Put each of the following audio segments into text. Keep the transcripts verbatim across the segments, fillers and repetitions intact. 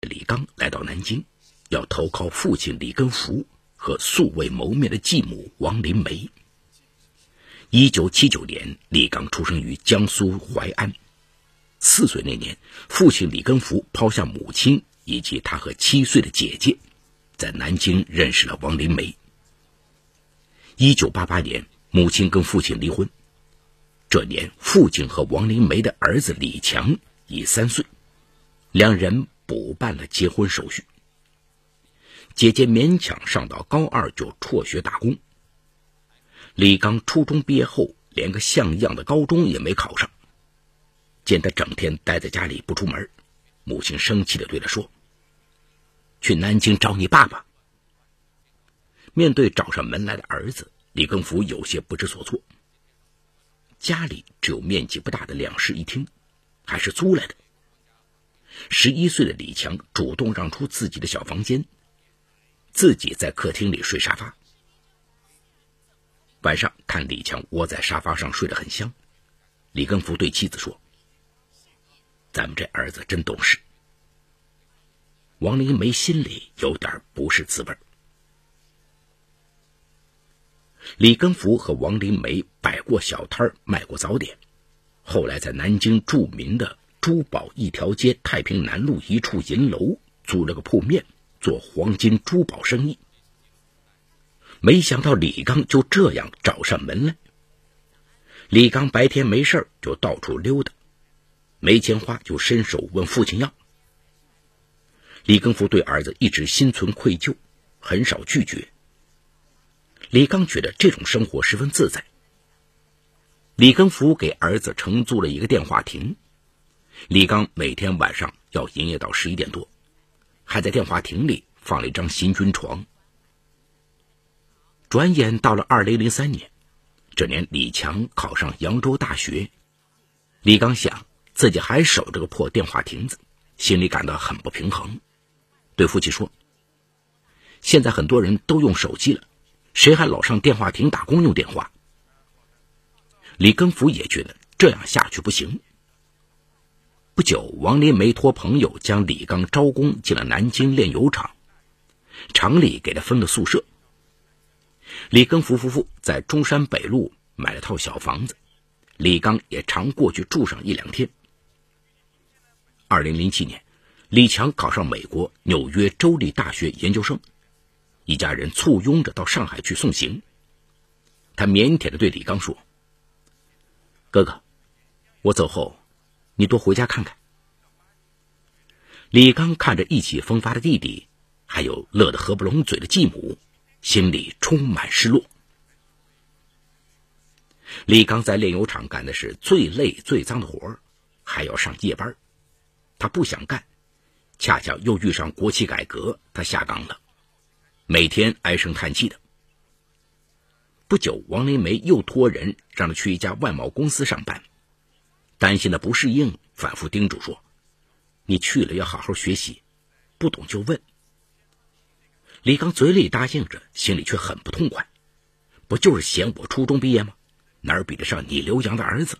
李刚来到南京，要投靠父亲李根福和素未谋面的继母王林梅。一九七九年，李刚出生于江苏淮安。四岁那年，父亲李根福抛下母亲以及他和七岁的姐姐，在南京认识了王林梅。一九八八年，母亲跟父亲离婚。这年，父亲和王林梅的儿子李强已三岁，两人补办了结婚手续。姐姐勉强上到高二就辍学打工。李刚初中毕业后，连个像样的高中也没考上。见他整天待在家里不出门，母亲生气地对他说：“去南京找你爸爸。”面对找上门来的儿子，李根福有些不知所措。家里只有面积不大的两室一厅，还是租来的。十一岁的李强主动让出自己的小房间，自己在客厅里睡沙发。晚上看李强窝在沙发上睡得很香，李根福对妻子说：“咱们这儿子真懂事。”王林梅心里有点不是滋味。李根福和王林梅摆过小摊，卖过早点，后来在南京著名的珠宝一条街太平南路一处银楼租了个铺面，做黄金珠宝生意。没想到李刚就这样找上门来。李刚白天没事就到处溜达，没钱花就伸手问父亲要。李根福对儿子一直心存愧疚，很少拒绝。李刚觉得这种生活十分自在。李根福给儿子承租了一个电话亭，李刚每天晚上要营业到十一点多，还在电话亭里放了一张行军床。转眼到了二零零三年，这年李强考上扬州大学。李刚想自己还守着个破电话亭子，心里感到很不平衡，对父亲说：“现在很多人都用手机了，谁还老上电话亭打工用电话？”李根福也觉得这样下去不行。不久，王林梅托朋友将李刚招工进了南京炼油厂，厂里给他分了宿舍。李根福夫妇在中山北路买了套小房子，李刚也常过去住上一两天。二零零七年，李强考上美国纽约州立大学研究生，一家人簇拥着到上海去送行。他腼腆地对李刚说：“哥哥，我走后你多回家看看。”李刚看着意气风发的弟弟，还有乐得合不拢嘴的继母，心里充满失落。李刚在炼油厂干的是最累最脏的活，还要上夜班，他不想干，恰巧又遇上国企改革，他下岗了，每天唉声叹气的。不久，王林梅又托人让他去一家外贸公司上班。担心的不适应，反复叮嘱说：“你去了要好好学习，不懂就问。”李刚嘴里答应着，心里却很不痛快。不就是嫌我初中毕业吗？哪儿比得上你留洋的儿子？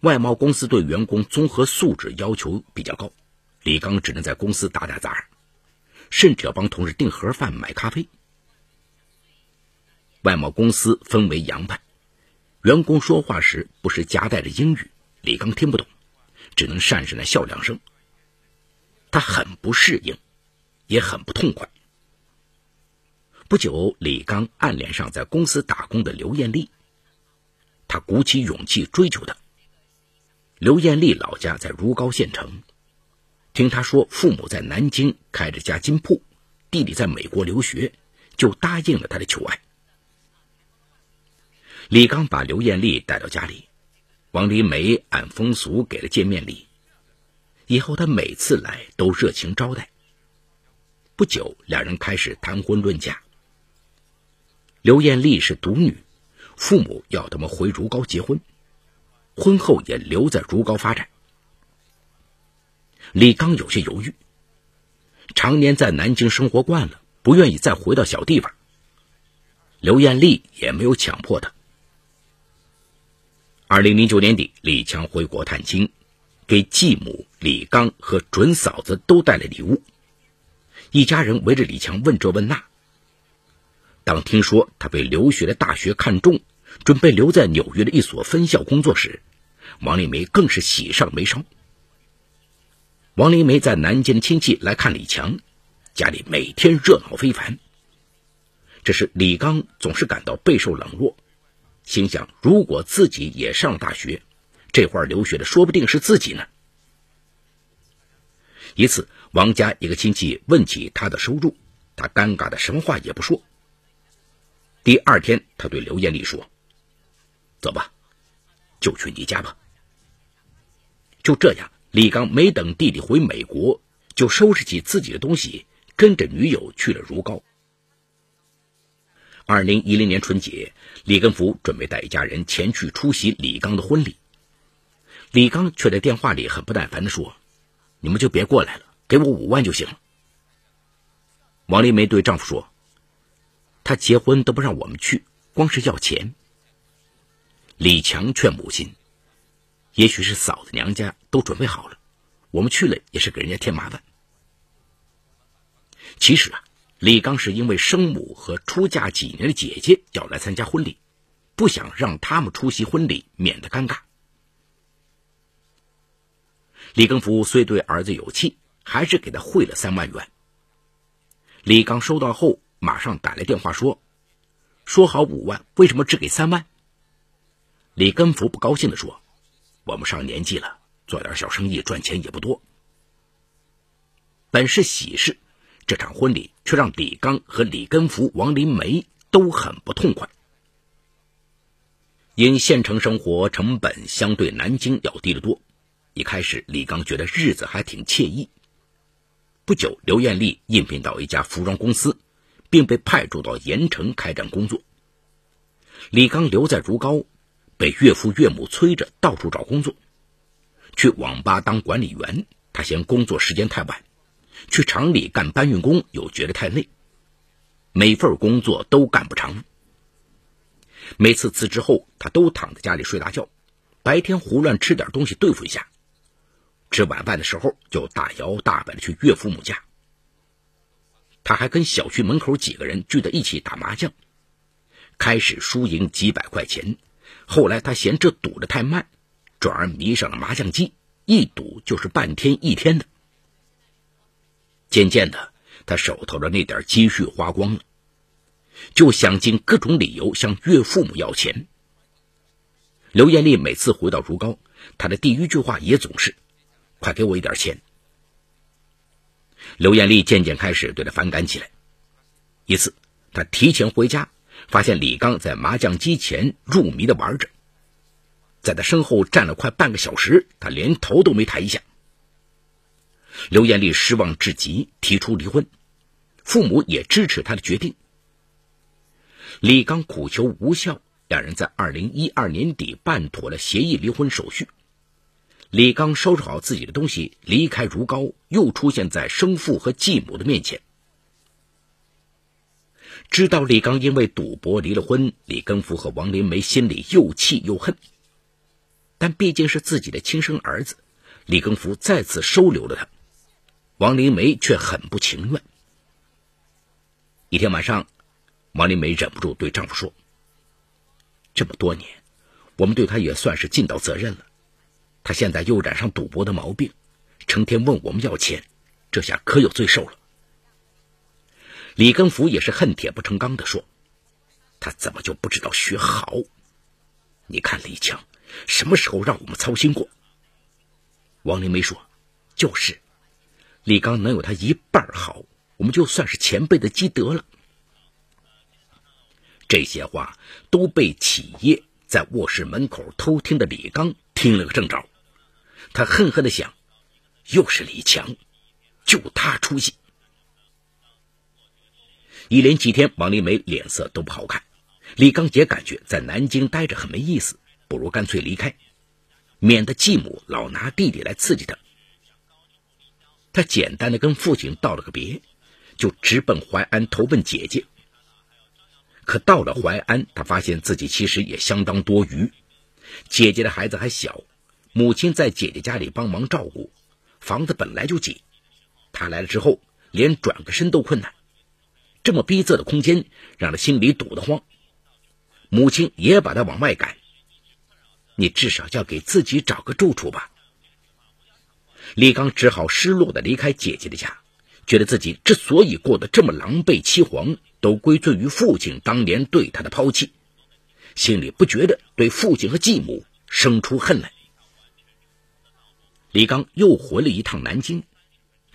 外贸公司对员工综合素质要求比较高，李刚只能在公司打打杂，甚至要帮同事订盒饭、买咖啡。外贸公司分为洋派，员工说话时不时夹带着英语，李刚听不懂，只能讪讪地笑两声。他很不适应，也很不痛快。不久，李刚暗恋上在公司打工的刘艳丽，他鼓起勇气追求她。刘艳丽老家在如皋县城，听她说父母在南京开着家金铺，弟弟在美国留学，就答应了她的求爱。李刚把刘艳丽带到家里，王林梅按风俗给了见面礼，以后他每次来都热情招待。不久，两人开始谈婚论嫁。刘艳丽是独女，父母要他们回如皋结婚，婚后也留在如皋发展。李刚有些犹豫，常年在南京生活惯了，不愿意再回到小地方。刘艳丽也没有强迫他。二零零九年底，李强回国探亲，给继母李刚和准嫂子都带了礼物。一家人围着李强问这问那。当听说他被留学的大学看中，准备留在纽约的一所分校工作时，王丽梅更是喜上眉梢。王丽梅在南京的亲戚来看李强，家里每天热闹非凡。这时李刚总是感到备受冷落，心想如果自己也上大学，这会儿留学的说不定是自己呢。一次，王家一个亲戚问起他的收入，他尴尬的什么话也不说。第二天，他对刘艳丽说：“走吧，就去你家吧。”就这样，李刚没等弟弟回美国，就收拾起自己的东西，跟着女友去了如皋。二零一零年春节，李根福准备带一家人前去出席李刚的婚礼，李刚却在电话里很不耐烦地说：“你们就别过来了，给我五万就行了。”王丽梅对丈夫说：“他结婚都不让我们去，光是要钱。”李强劝母亲：“也许是嫂子娘家都准备好了，我们去了也是给人家添麻烦。”其实啊，李刚是因为生母和出嫁几年的姐姐要来参加婚礼，不想让他们出席婚礼，免得尴尬。李庚福虽对儿子有气，还是给他汇了三万元。李刚收到后马上打来电话说：“说好五万，为什么只给三万？”李庚福不高兴地说：“我们上年纪了，做点小生意赚钱也不多。”本是喜事，这场婚礼却让李刚和李根福、王林梅都很不痛快。因县城生活成本相对南京要低得多，一开始李刚觉得日子还挺惬意。不久，刘艳丽应聘到一家服装公司，并被派驻到盐城开展工作。李刚留在如皋，被岳父岳母催着到处找工作，去网吧当管理员，他嫌工作时间太晚；去厂里干搬运工又觉得太累，每份工作都干不长。每次辞职后，他都躺在家里睡大觉，白天胡乱吃点东西对付一下，吃晚饭的时候就大摇大摆的去岳父母家。他还跟小区门口几个人聚在一起打麻将，开始输赢几百块钱，后来他嫌这赌得太慢，转而迷上了麻将机，一赌就是半天一天的。渐渐的，他手头的那点积蓄花光了，就想尽各种理由向岳父母要钱。刘艳丽每次回到如皋，她的第一句话也总是：“快给我一点钱。”刘艳丽渐渐开始对他反感起来。一次，她提前回家，发现李刚在麻将机前入迷的玩着，在他身后站了快半个小时，他连头都没抬一下。刘艳丽失望至极，提出离婚，父母也支持她的决定。李刚苦求无效，两人在二零一二年底办妥了协议离婚手续。李刚收拾好自己的东西，离开如皋，又出现在生父和继母的面前。知道李刚因为赌博离了婚，李根福和王林梅心里又气又恨，但毕竟是自己的亲生儿子，李根福再次收留了他。王林梅却很不情愿。一天晚上，王林梅忍不住对丈夫说：“这么多年，我们对他也算是尽到责任了，他现在又染上赌博的毛病，成天问我们要钱，这下可有罪受了。”李根福也是恨铁不成钢地说：“他怎么就不知道学好？你看李强什么时候让我们操心过？”王林梅说：“就是，李刚能有他一半好，我们就算是前辈的积德了。”这些话都被起夜在卧室门口偷听的李刚听了个正着，他恨恨地想：又是李强，就他出息。一连几天，王林梅脸色都不好看，李刚也感觉在南京待着很没意思，不如干脆离开，免得继母老拿弟弟来刺激他。他简单地跟父亲道了个别，就直奔淮安投奔姐姐。可到了淮安，他发现自己其实也相当多余，姐姐的孩子还小，母亲在姐姐家里帮忙照顾，房子本来就挤，他来了之后连转个身都困难，这么逼仄的空间让他心里堵得慌。母亲也把他往外赶，你至少要给自己找个住处吧。李刚只好失落地离开姐姐的家，觉得自己之所以过得这么狼狈凄惶，都归罪于父亲当年对他的抛弃，心里不觉得对父亲和继母生出恨来。李刚又回了一趟南京，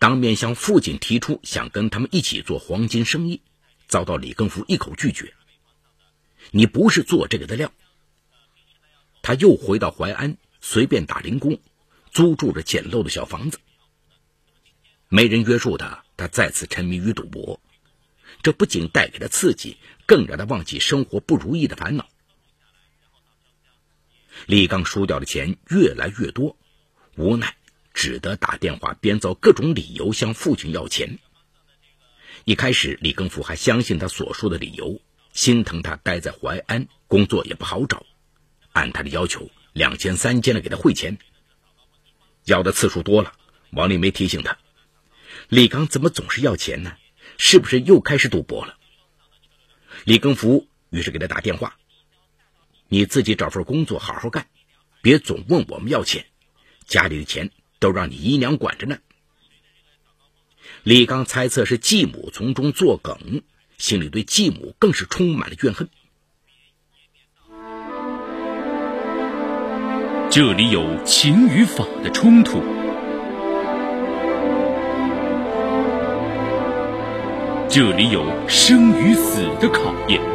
当面向父亲提出想跟他们一起做黄金生意，遭到李更福一口拒绝，你不是做这个的料。他又回到淮安，随便打零工，租住着简陋的小房子，没人约束他，他再次沉迷于赌博。这不仅带给他刺激，更让他忘记生活不如意的烦恼。李刚输掉的钱越来越多，无奈只得打电话编造各种理由向父亲要钱。一开始李更福还相信他所说的理由，心疼他待在淮安工作也不好找，按他的要求两千三千的给他汇钱。要的次数多了，王丽梅提醒他，李刚怎么总是要钱呢？是不是又开始赌博了？李更福于是给他打电话，你自己找份工作好好干，别总问我们要钱，家里的钱都让你姨娘管着呢。李刚猜测是继母从中作梗，心里对继母更是充满了怨恨。这里有情与法的冲突，这里有生与死的考验。